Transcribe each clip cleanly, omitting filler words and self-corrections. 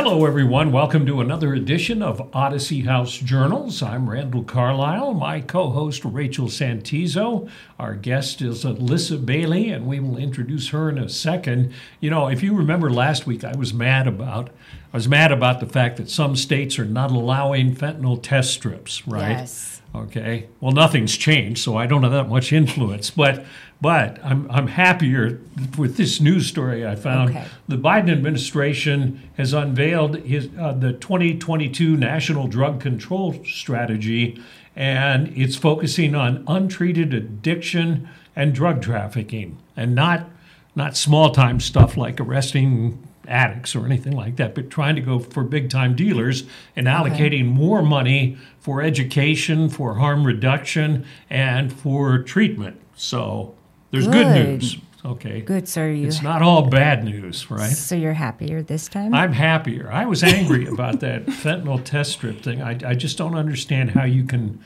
Hello, everyone. Welcome to another edition of Odyssey House Journals. I'm Randall Carlisle, my co-host Rachel Santizo. Our guest is Alyssa Bailey, and we will introduce her in a second. You know, if you remember last week, I was mad about the fact that some states are not allowing fentanyl test strips, right? Yes. Okay. Well, nothing's changed, so I don't have that much influence, but I'm happier with this news story I found. Okay. The Biden administration has unveiled the 2022 National Drug Control Strategy, and it's focusing on untreated addiction and drug trafficking, and not small-time stuff like arresting addicts or anything like that, but trying to go for big-time dealers and allocating more money for education, for harm reduction, and for treatment. So there's good news. Okay. Good, so it's not all bad news, right? So you're happier this time? I'm happier. I was angry about that fentanyl test strip thing. I just don't understand how you can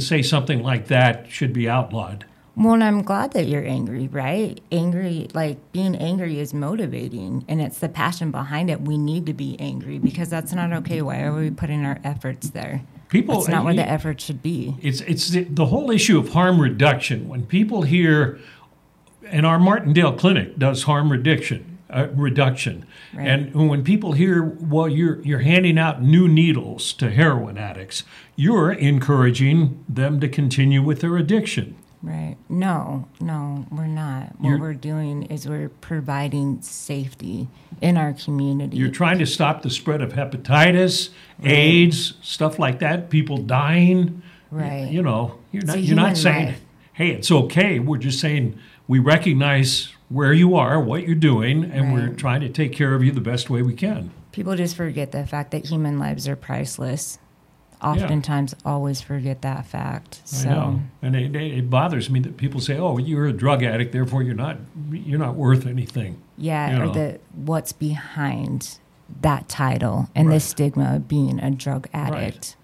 say something like that should be outlawed. Well, and I'm glad that you're angry, right? Angry, like being angry is motivating, and it's the passion behind it. We need to be angry because that's not okay. Why are we putting our efforts there? It's not where the effort should be. It's the whole issue of harm reduction. When people hear, and our Martindale Clinic does harm reduction. Right. And when people hear, well, you're handing out new needles to heroin addicts, you're encouraging them to continue with their addiction. Right. No, we're not. What we're doing is we're providing safety in our community. You're trying to stop the spread of hepatitis, AIDS, stuff like that, people dying. Right. You know, you're not saying, hey, it's okay. We're just saying we recognize where you are, what you're doing, and we're trying to take care of you the best way we can. People just forget the fact that human lives are priceless. Oftentimes, always forget that fact. So. I know, and it bothers me that people say, "Oh, you're a drug addict, therefore you're not worth anything." Yeah, or what's behind that title and the stigma of being a drug addict.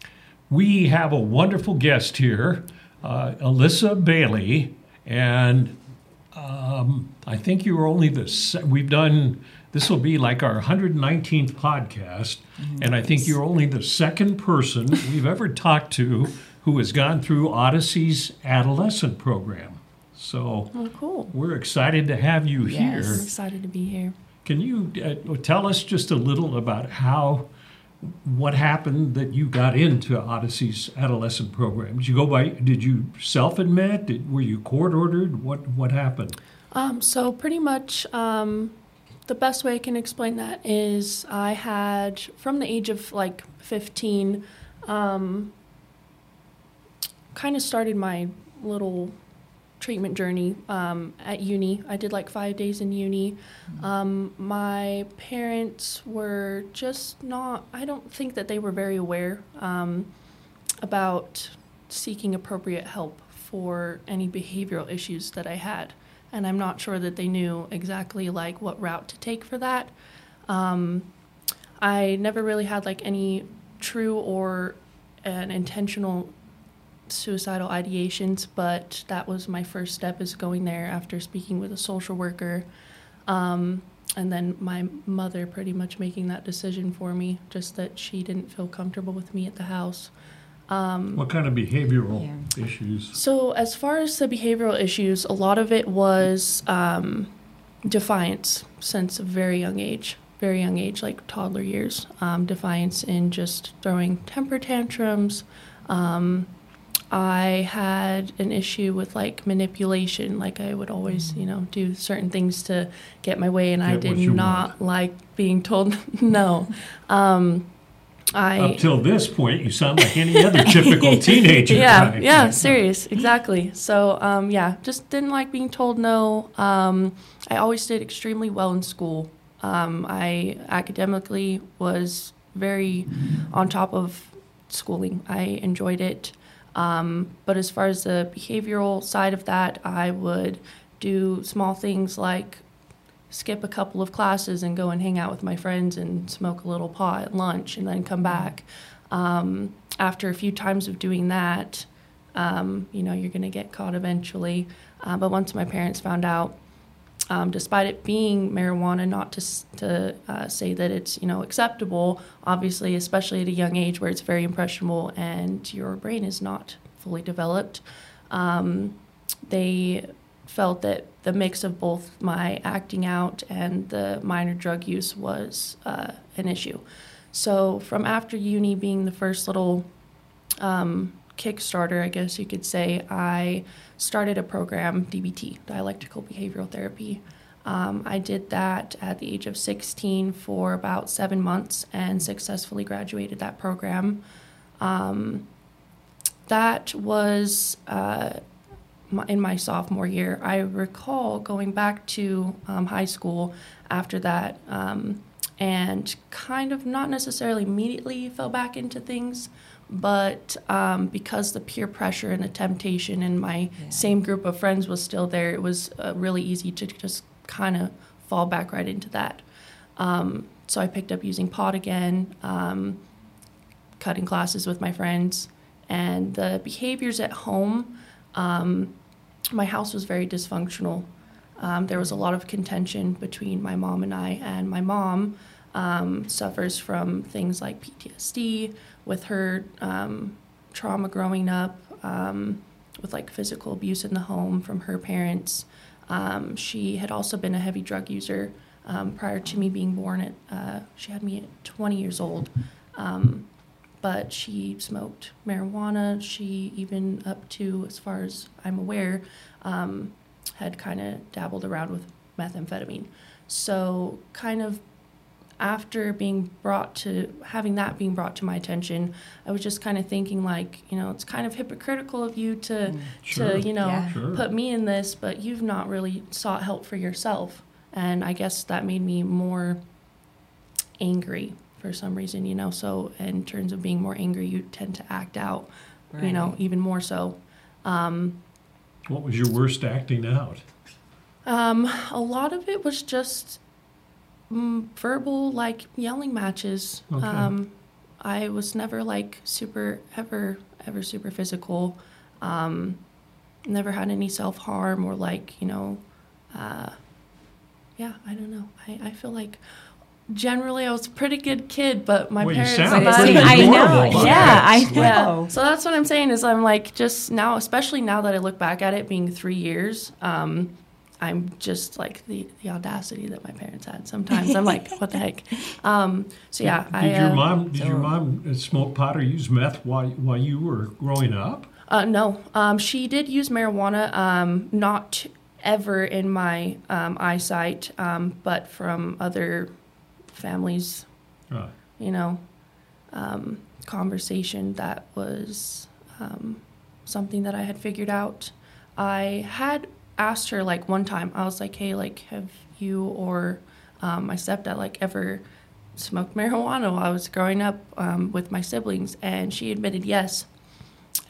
Right. We have a wonderful guest here, Alyssa Bailey, and I think you were only we've done. This will be like our 119th podcast, and I think you're only the second person we've ever talked to who has gone through Odyssey's adolescent program. So cool. We're excited to have you here. Yes, I'm excited to be here. Can you tell us just a little about what happened that you got into Odyssey's adolescent program? Did you self-admit? Were you court-ordered? What happened? So pretty much... the best way I can explain that is I had, from the age of 15, kind of started my little treatment journey at uni. I did 5 days in uni. My parents were just I don't think that they were very aware about seeking appropriate help for any behavioral issues that I had. And I'm not sure that they knew exactly what route to take for that. I never really had any true or an intentional suicidal ideations, but that was my first step, is going there after speaking with a social worker. And then my mother pretty much making that decision for me, just that she didn't feel comfortable with me at the house. What kind of behavioral issues? So as far as the behavioral issues, a lot of it was defiance since a very young age, toddler years. Defiance in just throwing temper tantrums. I had an issue with manipulation. I would always, do certain things to get my way, and I did not like being told no. Up till this point, you sound like any other typical teenager. Serious, exactly. So, just didn't like being told no. I always did extremely well in school. I academically was very on top of schooling. I enjoyed it. But as far as the behavioral side of that, I would do small things like skip a couple of classes and go and hang out with my friends and smoke a little pot at lunch and then come back. After a few times of doing that, you're going to get caught eventually. But once my parents found out, despite it being marijuana, not to say that it's, acceptable, obviously, especially at a young age where it's very impressionable and your brain is not fully developed. They felt that the mix of both my acting out and the minor drug use was an issue. So from after uni being the first little Kickstarter, I guess you could say, I started a program, DBT, Dialectical Behavioral Therapy. I did that at the age of 16 for about 7 months and successfully graduated that program. That was in my sophomore year. I recall going back to high school after that and kind of not necessarily immediately fell back into things, but because the peer pressure and the temptation and my same group of friends was still there, it was really easy to just kind of fall back right into that. So I picked up using pot again, cutting classes with my friends, and the behaviors at home. My house was very dysfunctional. There was a lot of contention between my mom and I, and my mom suffers from things like PTSD with her trauma growing up, with like physical abuse in the home from her parents. She had also been a heavy drug user prior to me being born. She had me at 20 years old. But she smoked marijuana. She even up to, as far as I'm aware, had kind of dabbled around with methamphetamine. So kind of after having that being brought to my attention, I was just kind of thinking like, it's kind of hypocritical of you to put me in this, but you've not really sought help for yourself. And I guess that made me more angry for some reason, so in terms of being more angry, you tend to act out, right, even more so. What was your worst acting out? A lot of it was just verbal, like yelling matches. Okay. I was never like ever super physical. Never had any self-harm or like, I don't know. I feel like generally I was a pretty good kid, but my parents... I know. So that's what I'm saying is I'm like just now, especially now that I look back at it being 3 years, I'm just like the audacity that my parents had sometimes. I'm like, what the heck? Did your mom smoke pot or use meth while you were growing up? No. She did use marijuana, not ever in my eyesight, but from other families, conversation that was something that I had figured out. I had asked her like one time, I was like, hey, like have you or my stepdad like ever smoked marijuana while I was growing up with my siblings? And she admitted yes.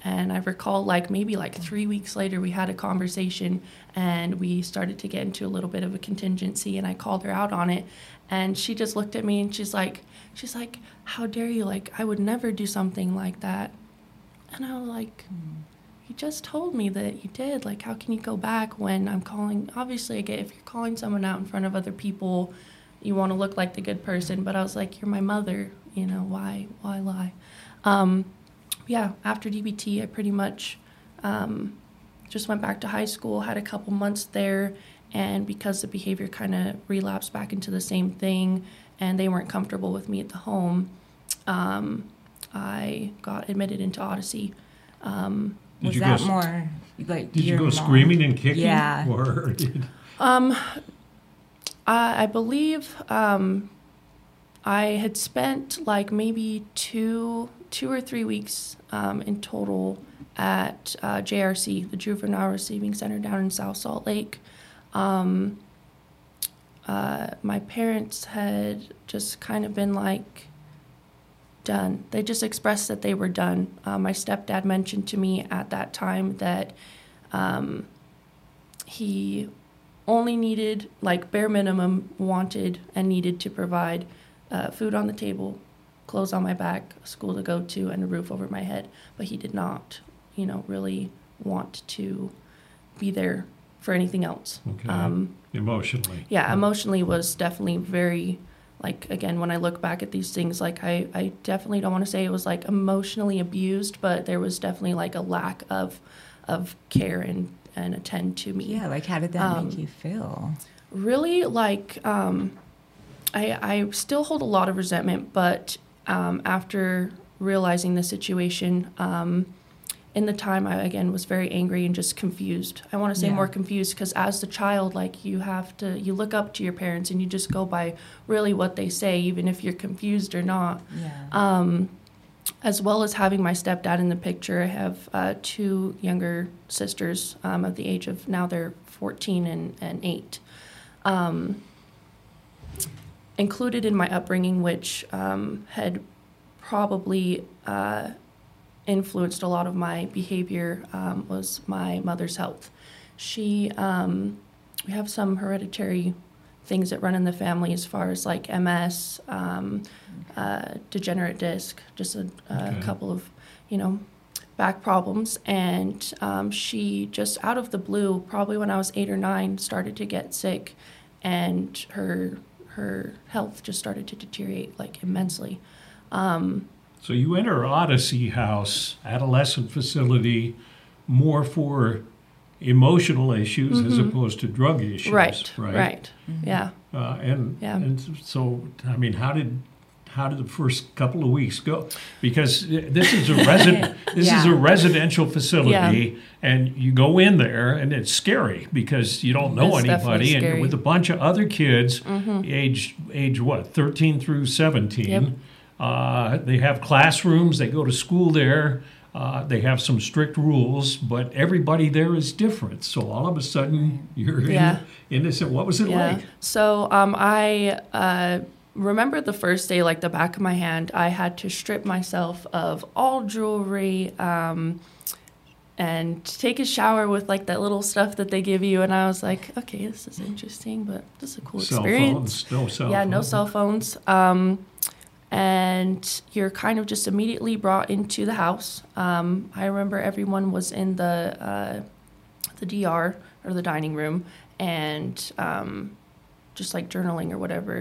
And I recall like maybe like 3 weeks later we had a conversation and we started to get into a little bit of a contingency, and I called her out on it, and she just looked at me and she's like, how dare you, like I would never do something like that. And I was like, you just told me that you did. Like, how can you go back when I'm calling? Obviously, I get if you're calling someone out in front of other people, you want to look like the good person. But I was like, you're my mother. Why lie? After DBT, I pretty much just went back to high school, had a couple months there. And because the behavior kind of relapsed back into the same thing and they weren't comfortable with me at the home, I got admitted into Odyssey. Did you go screaming and kicking? Yeah. Or I believe I had spent like maybe two or 3 weeks in total at JRC, the Juvenile Receiving Center down in South Salt Lake. My parents had just kind of been like, done. They just expressed that they were done. My stepdad mentioned to me at that time that he only needed, like bare minimum, wanted and needed to provide food on the table, clothes on my back, school to go to, and a roof over my head. But he did not, really want to be there for anything else. Okay. Emotionally. Yeah, emotionally was definitely very, like, again, when I look back at these things, like, I definitely don't want to say it was, like, emotionally abused, but there was definitely, like, a lack of care and attend to me. Yeah, like, how did that make you feel? Really, like, I still hold a lot of resentment, but after realizing the situation, in the time, I, again, was very angry and just confused. I want to say more confused, because as the child, like, you look up to your parents and you just go by really what they say, even if you're confused or not. Yeah. As well as having my stepdad in the picture, I have two younger sisters of the age of, now they're 14 and 8. Included in my upbringing, which had probably... influenced a lot of my behavior was my mother's health. She, we have some hereditary things that run in the family as far as like MS, degenerate disc, just a couple of, back problems. And she just out of the blue, probably when I was 8 or 9, started to get sick, and her health just started to deteriorate like immensely. So you enter Odyssey House, adolescent facility, more for emotional issues as opposed to drug issues. Right. Mm-hmm. Yeah. And so, I mean, how did the first couple of weeks go? Because this is a this is a residential facility, and you go in there, and it's scary because you don't know anybody, and you're with a bunch of other kids, age what, 13 through 17. Yep. They have classrooms, they go to school there, they have some strict rules, but everybody there is different. So all of a sudden, you're innocent. What was it like? So I remember the first day, like the back of my hand, I had to strip myself of all jewelry and take a shower with like that little stuff that they give you. And I was like, okay, this is interesting, but this is a cool experience. No cell phones. And you're kind of just immediately brought into the house. I remember everyone was in the DR or the dining room, and just like journaling or whatever.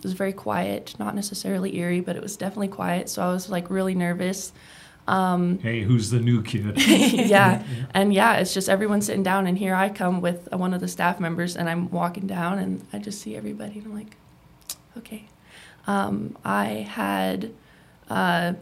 It was very quiet, not necessarily eerie, but it was definitely quiet. So I was like really nervous. Hey, who's the new kid? It's just everyone sitting down, and here I come with one of the staff members, and I'm walking down, and I just see everybody, and I'm like, okay. I had, I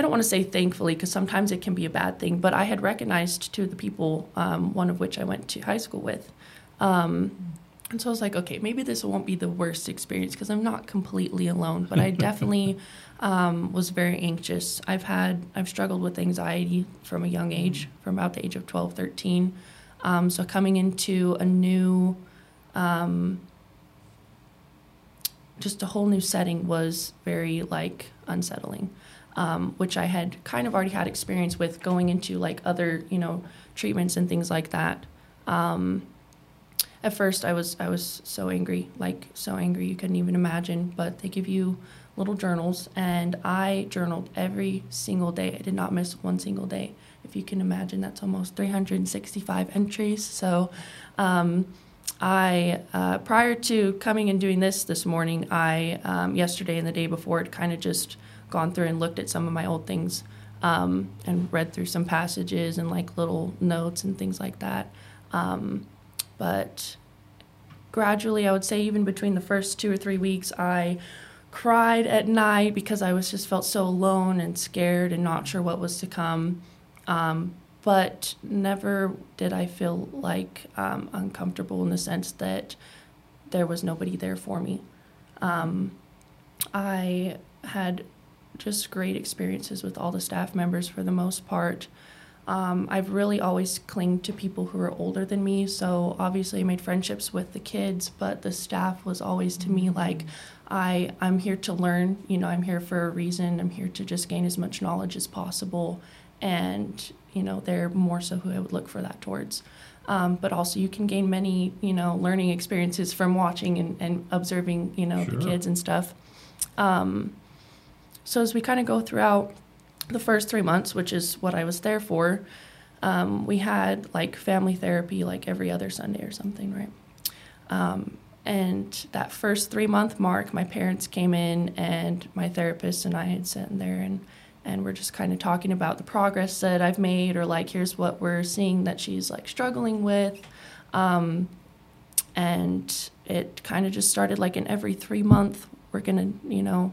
don't want to say thankfully, because sometimes it can be a bad thing, but I had recognized 2 of the people, one of which I went to high school with. And so I was like, okay, maybe this won't be the worst experience because I'm not completely alone, but I definitely was very anxious. I've struggled with anxiety from a young age, from about the age of 12, 13. So coming into a new, just a whole new setting was very, like, unsettling, which I had kind of already had experience with going into, like, other, treatments and things like that. At first, I was so angry, you couldn't even imagine, but they give you little journals, and I journaled every single day. I did not miss one single day. If you can imagine, that's almost 365 entries, so... I prior to coming and doing this morning, I, yesterday and the day before, had kind of just gone through and looked at some of my old things and read through some passages and, like, little notes and things like that. But gradually, I would say even between the first 2 or 3 weeks, I cried at night because I was just felt so alone and scared and not sure what was to come. But never did I feel like uncomfortable in the sense that there was nobody there for me. I had just great experiences with all the staff members for the most part. I've really always clinged to people who are older than me, so obviously I made friendships with the kids, but the staff was always to me like, I'm here to learn, I'm here for a reason, I'm here to just gain as much knowledge as possible. And, they're more so who I would look for that towards. But also you can gain many, learning experiences from watching and observing, the kids and stuff. So as we kind of go throughout the first 3 months, which is what I was there for, We had like family therapy like every other Sunday or something, right? And that first 3-month mark, my parents came in and my therapist and I had sat in there and we're just kind of talking about the progress that I've made, or like, here's what we're seeing that she's like struggling with. And it kind of just started like an every 3-month, we're going to, you know,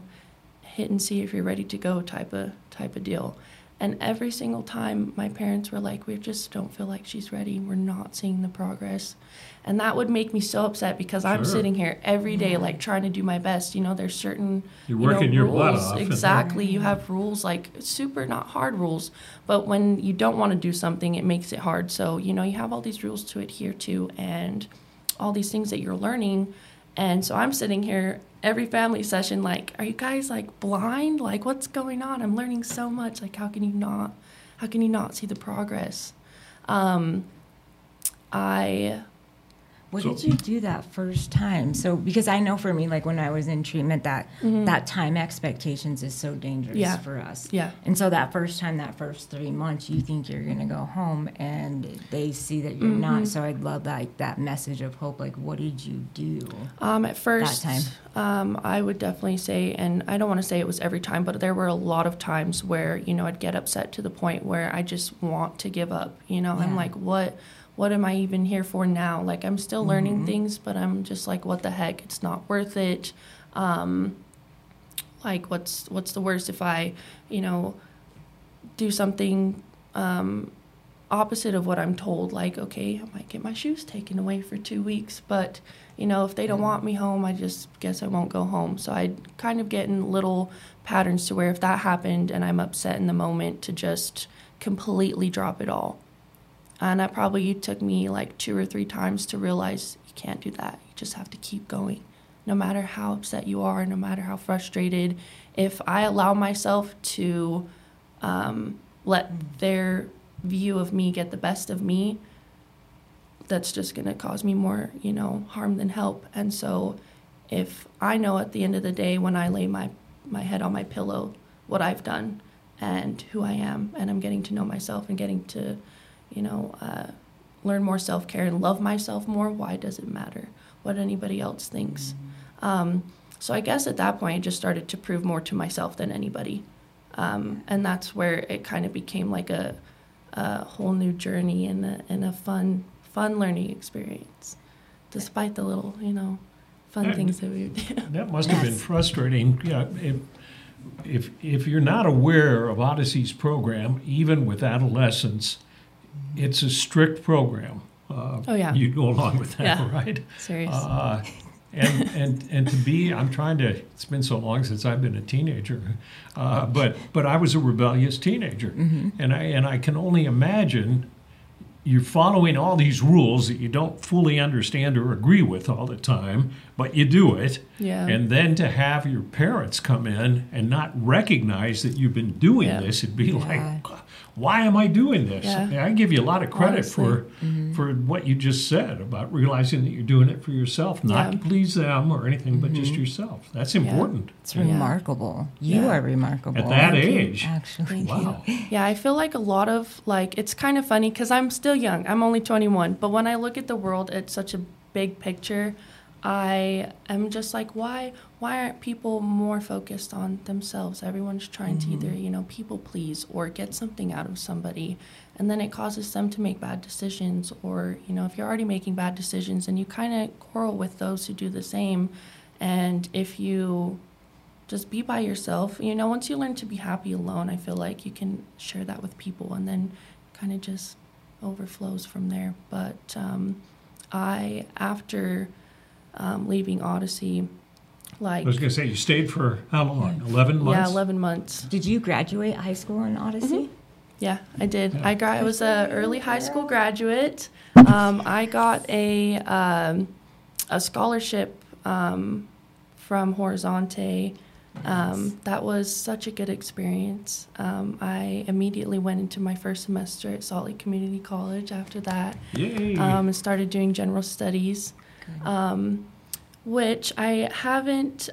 hit and see if you're ready to go type of deal. And every single time my parents were like, we just don't feel like she's ready. We're not seeing the progress. And that would make me so upset because I'm sitting here every day, like trying to do my best. You know, there's certain, you're working your butt off. Exactly. You have rules, like super not hard rules, but when you don't want to do something, it makes it hard. So, you know, you have all these rules to adhere to and all these things that you're learning. And so I'm sitting here every family session, like, are you guys like blind? Like, what's going on? I'm learning so much. Like, how can you not see the progress? Did you do that first time? So, because I know for me, like when I was in treatment, that time expectations is so dangerous for us. Yeah. And so that first time, that first 3 months, you think you're going to go home and they see that you're not. So I'd love like that message of hope. Like, what did you do? At first, that time? I would definitely say, and I don't want to say it was every time, but there were a lot of times where, you know, I'd get upset to the point where I just want to give up, you know, I'm like, what am I even here for now? Like, I'm still learning things, but I'm just like, what the heck? It's not worth it. Like, what's the worst if I, you know, do something opposite of what I'm told? Like, okay, I might get my shoes taken away for 2 weeks, but, you know, if they don't want me home, I just guess I won't go home. So I kind of get in little patterns to where if that happened and I'm upset in the moment, to just completely drop it all. And that probably took me like 2 or 3 times to realize you can't do that. You just have to keep going. No matter how upset you are, no matter how frustrated, if I allow myself to let their view of me get the best of me, that's just going to cause me more, you know, harm than help. And so if I know at the end of the day when I lay my head on my pillow what I've done and who I am, and I'm getting to know myself and getting to, you know, learn more self-care and love myself more, why does it matter what anybody else thinks? So I guess at that point, I just started to prove more to myself than anybody. And that's where it kind of became like a whole new journey and a fun learning experience, despite the little, you know, fun things that we would do. That must have been frustrating. Yeah, if you're not aware of Odyssey's program, even with adolescents, it's a strict program. You go along with that, right? Seriously. And to be, it's been so long since I've been a teenager, but I was a rebellious teenager, and I can only imagine you're following all these rules that you don't fully understand or agree with all the time, but you do it. Yeah. And then to have your parents come in and not recognize that you've been doing this, it'd be like, why am I doing this? Yeah. I give you a lot of credit for what you just said about realizing that you're doing it for yourself, not to please them or anything, but just yourself. That's important. It's remarkable. You are remarkable. At that age. Actually. Wow. Yeah, I feel like a lot of, like, it's kind of funny because I'm still young. I'm only 21. But when I look at the world, it's such a big picture. I am just like, why aren't people more focused on themselves? Everyone's trying to either, you know, people please or get something out of somebody. And then it causes them to make bad decisions. Or, you know, if you're already making bad decisions and you kind of quarrel with those who do the same. And if you just be by yourself, you know, once you learn to be happy alone, I feel like you can share that with people and then kind of just overflows from there. But after leaving Odyssey, like I was gonna say, you stayed for how long? 11 months. Yeah, 11 months. Did you graduate high school in Odyssey? Yeah, I did. Yeah. I was an early high school graduate. I got a scholarship from Horizonte. That was such a good experience. I immediately went into my first semester at Salt Lake Community College after that. Yay. And started doing general studies. Which I haven't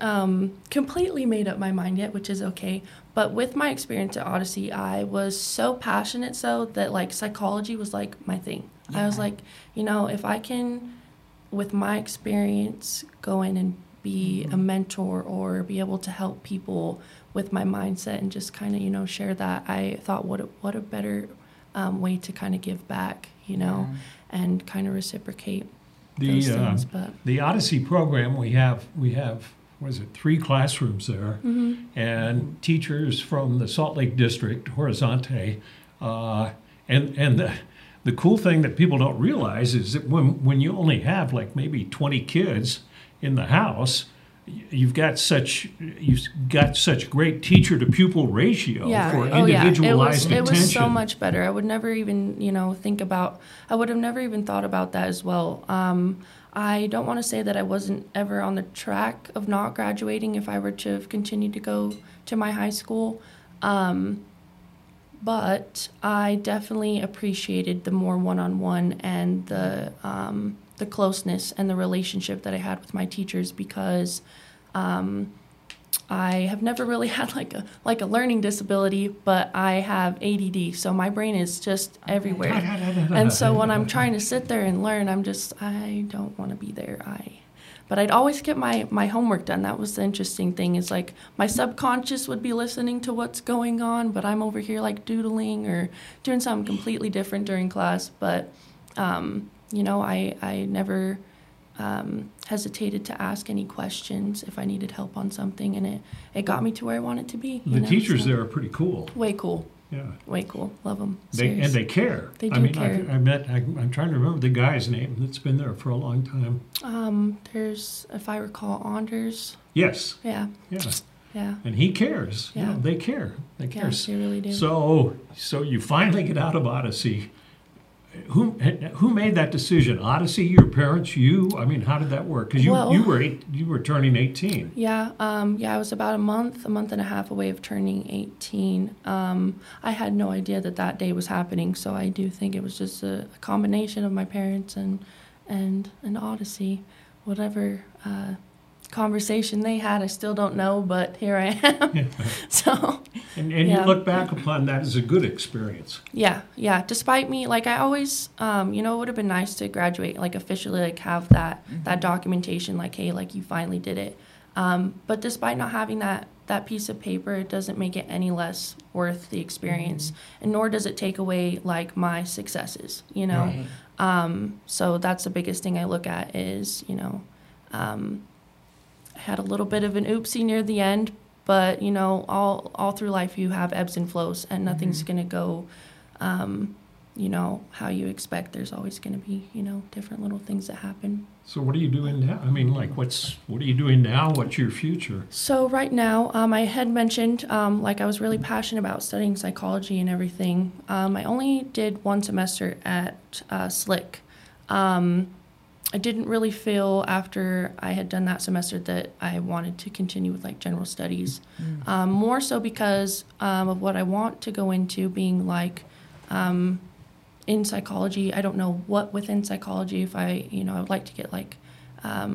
completely made up my mind yet, which is okay. But with my experience at Odyssey, I was so passionate that like psychology was like my thing. Yeah. I was like, you know, if I can, with my experience, go in and be a mentor or be able to help people with my mindset and just kind of, you know, share that, I thought what a better way to kind of give back, you know, and kind of reciprocate those things. But the Odyssey program, we have was it 3 classrooms there, and teachers from the Salt Lake district, Horizonte, and the cool thing that people don't realize is that when you only have like maybe 20 kids in the house, you've got such great teacher to pupil ratio for individualized attention. It was so much better. I would never even, you know, thought about that as well. I don't want to say that I wasn't ever on the track of not graduating if I were to have continued to go to my high school. But I definitely appreciated the more one-on-one and the closeness and the relationship that I had with my teachers, because I have never really had like a learning disability, but I have ADD, so my brain is just everywhere. And so when I'm trying to sit there and learn, I don't want to be there. But I'd always get my homework done. That was the interesting thing, is like my subconscious would be listening to what's going on, but I'm over here like doodling or doing something completely different during class. But you know, I never hesitated to ask any questions if I needed help on something, and it got me to where I wanted to be. The teachers there are pretty cool. Way cool. Yeah. Way cool. Love them. They care. They do care. I'm trying to remember the guy's name that's been there for a long time. There's, if I recall, Anders. Yes. Yeah. Yeah. Yeah. And he cares. Yeah. Yeah, they care. They care. Yes, they really do. So you finally get out of Odyssey. Who made that decision? Odyssey, your parents, you? I mean, how did that work? Because you were turning 18. Yeah, I was about a month and a half away of turning 18. I had no idea that day was happening, so I do think it was just a combination of my parents and Odyssey. Whatever conversation they had, I still don't know, but here I am. Yeah. So. And you look back upon that as a good experience. Yeah, yeah. Despite me, like I always, you know, it would have been nice to graduate, like officially, like have that documentation, like, hey, like you finally did it. But despite not having that piece of paper, it doesn't make it any less worth the experience, and nor does it take away like my successes, you know. Right. So that's the biggest thing I look at is, you know, I had a little bit of an oopsie near the end. But, you know, all through life you have ebbs and flows, and nothing's going to go, you know, how you expect. There's always going to be, you know, different little things that happen. So what are you doing now? I mean, like, what are you doing now? What's your future? So right now, I had mentioned, like, I was really passionate about studying psychology and everything. I only did 1 semester at SLIC. I didn't really feel after I had done that semester that I wanted to continue with like general studies, more so because of what I want to go into being like in psychology. I don't know what within psychology, if I, you know, I would like to get like a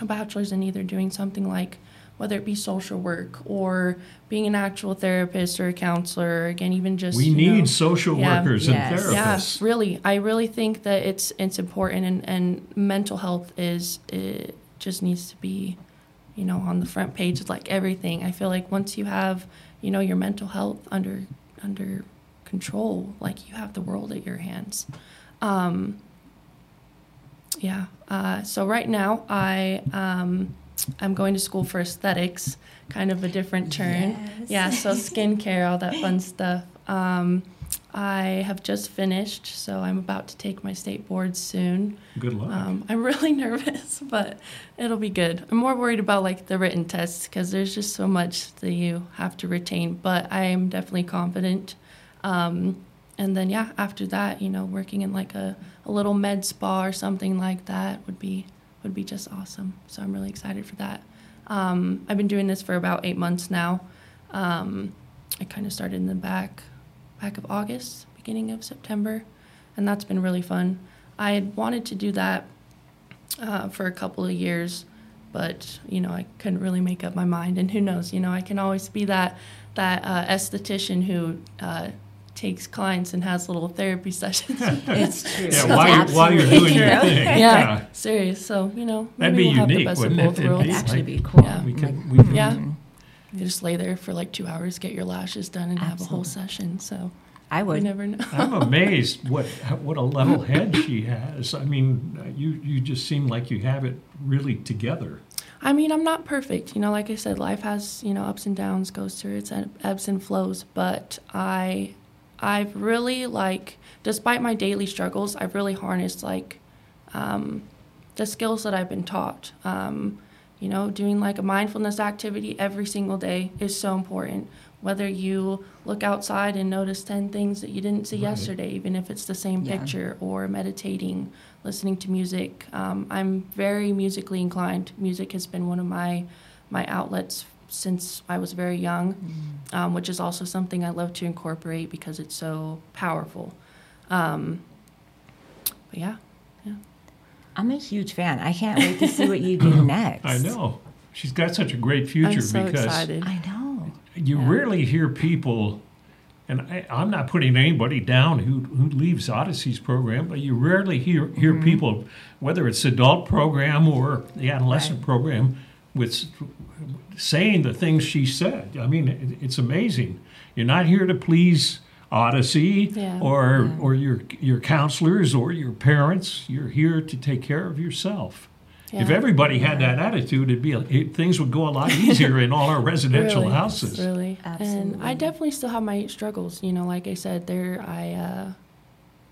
bachelor's in either doing something like whether it be social work or being an actual therapist or a counselor, again, even just... We need social workers and therapists. Yeah, really. I really think that it's important, and mental health it just needs to be, you know, on the front page of, like, everything. I feel like once you have, you know, your mental health under control, like, you have the world at your hands. So right now I'm going to school for aesthetics, kind of a different turn. Yes. Yeah, so skincare, all that fun stuff. I have just finished, so I'm about to take my state board soon. Good luck. I'm really nervous, but it'll be good. I'm more worried about, like, the written tests because there's just so much that you have to retain, but I am definitely confident. And then, yeah, after that, you know, working in, like, a little med spa or something like that would be just awesome. So I'm really excited for that. I've been doing this for about 8 months now. I kind of started in the back of August, beginning of September, and that's been really fun. I had wanted to do that for a couple of years, But, you know, I couldn't really make up my mind. And who knows, you know, I can always be that esthetician who takes clients and has little therapy sessions. It's true. Yeah, so while you're doing your thing. Yeah, serious. So, you know, that'd maybe we'll unique, have the best of both worlds. That'd actually be cool. Yeah. We could. Yeah. You just lay there for like 2 hours, get your lashes done, and have a whole session. So I would. You never know. I'm amazed what a level head she has. I mean, you just seem like you have it really together. I mean, I'm not perfect. You know, like I said, life has, you know, ups and downs, goes through its ebbs and flows. But I've really, like, despite my daily struggles, I've really harnessed, like, the skills that I've been taught. You know, doing, like, a mindfulness activity every single day is so important. Whether you look outside and notice 10 things that you didn't see yesterday, even if it's the same picture, or meditating, listening to music. I'm very musically inclined. Music has been one of my outlets since I was very young, which is also something I love to incorporate because it's so powerful. But yeah. I'm a huge fan. I can't wait to see what you do next. I know. She's got such a great future. I'm so excited. I know. You rarely hear people, and I'm not putting anybody down who leaves Odyssey's program, but you rarely hear people, whether it's the adult program or the adolescent program, with saying the things she said. I mean, it's amazing. You're not here to please Odyssey or your counselors or your parents. You're here to take care of yourself. Yeah. If everybody had that attitude, things would go a lot easier in all our residential houses. Really, absolutely. And I definitely still have my struggles. You know, like I said, I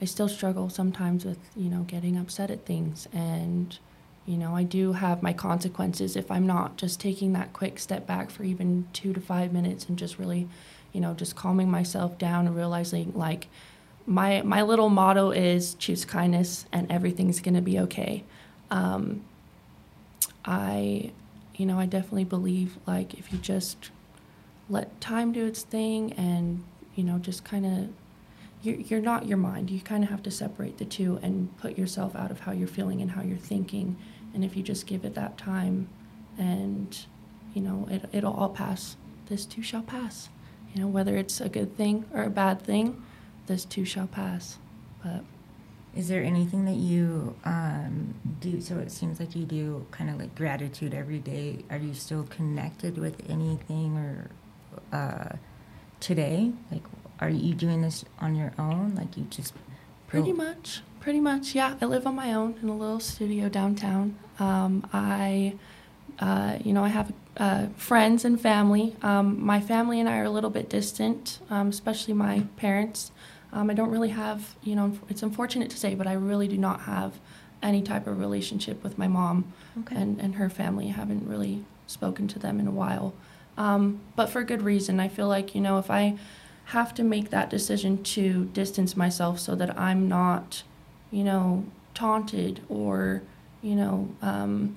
still struggle sometimes with, you know, getting upset at things, and you know, I do have my consequences if I'm not just taking that quick step back for even 2 to 5 minutes and just really, you know, just calming myself down and realizing, like, my little motto is choose kindness and everything's going to be okay. I definitely believe, like, if you just let time do its thing and, you know, just kind of, you're not your mind. You kind of have to separate the two and put yourself out of how you're feeling and how you're thinking. And if you just give it that time and, you know, it'll all pass. This too shall pass. You know, whether it's a good thing or a bad thing, this too shall pass. But is there anything that you do? So it seems like you do kind of like gratitude every day. Are you still connected with anything or today? Like, are you doing this on your own? Like, you just pretty much, yeah. I live on my own in a little studio downtown. I have friends and family. My family and I are a little bit distant, especially my parents. I don't really have, you know, it's unfortunate to say, but I really do not have any type of relationship with my mom and her family. I haven't really spoken to them in a while, but for good reason. I feel like, you know, if I have to make that decision to distance myself so that I'm not, you know, taunted or, you know,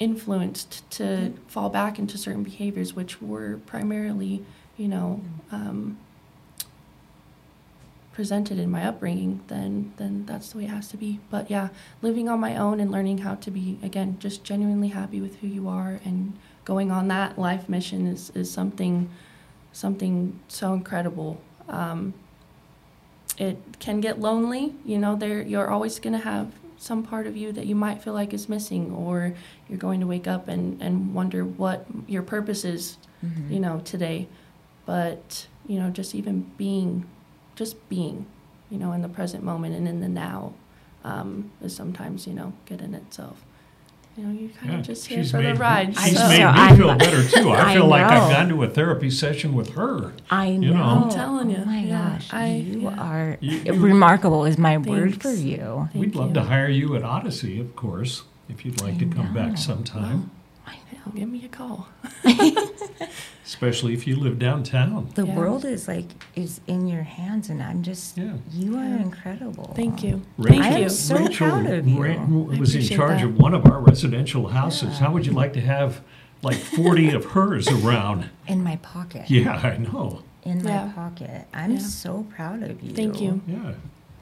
influenced to fall back into certain behaviors, which were primarily, you know, presented in my upbringing, then that's the way it has to be. But yeah, living on my own and learning how to be, again, just genuinely happy with who you are and going on that life mission is something so incredible. It can get lonely. You know, you're always going to have some part of you that you might feel like is missing, or you're going to wake up and wonder what your purpose is, you know, today. But, you know, just even being, you know, in the present moment and in the now is sometimes, you know, good in itself. You know, you're kind of just here for the ride. She's made me feel better, too. I feel like I've gone to a therapy session with her. I know. You know? I'm telling you. Oh, my gosh. You are remarkable is my word for you. We'd love to hire you at Odyssey, of course, if you'd like to come back sometime. Well, I know. Give me a call. Especially if you live downtown. The world is in your hands, and I'm just, you are incredible. Thank you. Thank you. I am so proud of you. Rachel was in charge of one of our residential houses. How would you like to have like 40 of hers around? In my pocket. Yeah, I know. In my pocket. I'm so proud of you. Thank you. Yeah.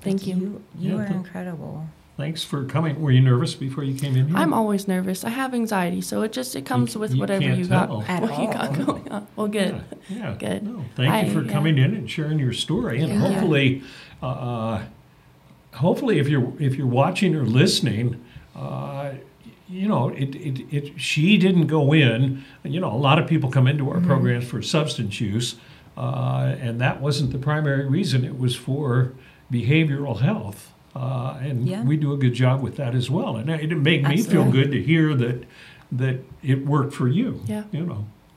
Thank you. You are incredible. Thanks for coming. Were you nervous before you came in here? I'm always nervous. I have anxiety, so it comes with whatever you got going on. Well, good. Yeah. Good. No, thank you for coming in and sharing your story, and hopefully, if you're watching or listening, she didn't go in. You know, a lot of people come into our programs for substance use, and that wasn't the primary reason. It was for behavioral health. And we do a good job with that as well. And it made me feel good to hear that it worked for you,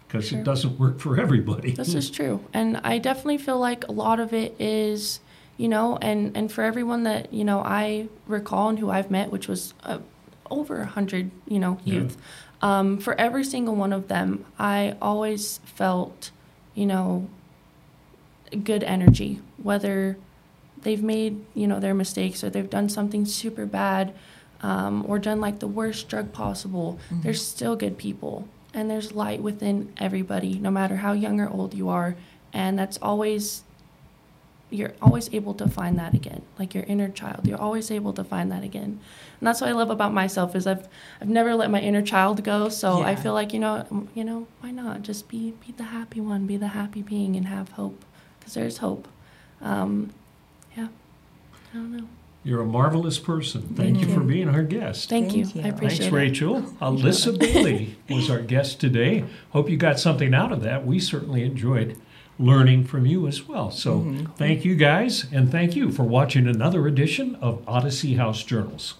because it doesn't work for everybody. This is true. And I definitely feel like a lot of it is, and for everyone that, I recall and who I've met, which was over 100, youth, for every single one of them, I always felt, good energy, whether they've made, their mistakes, or they've done something super bad, or done like the worst drug possible. Mm-hmm. There's still good people, and there's light within everybody, no matter how young or old you are. And you're always able to find that again, like your inner child. You're always able to find that again. And that's what I love about myself is I've never let my inner child go. So I feel like, why not just be the happy one, be the happy being, and have hope, because there's hope. I don't know. You're a marvelous person. Thank you for being our guest. Thank you. I appreciate it. Thanks, Rachel. Alyssa Bailey was our guest today. Hope you got something out of that. We certainly enjoyed learning from you as well. So thank you guys, and thank you for watching another edition of Odyssey House Journals.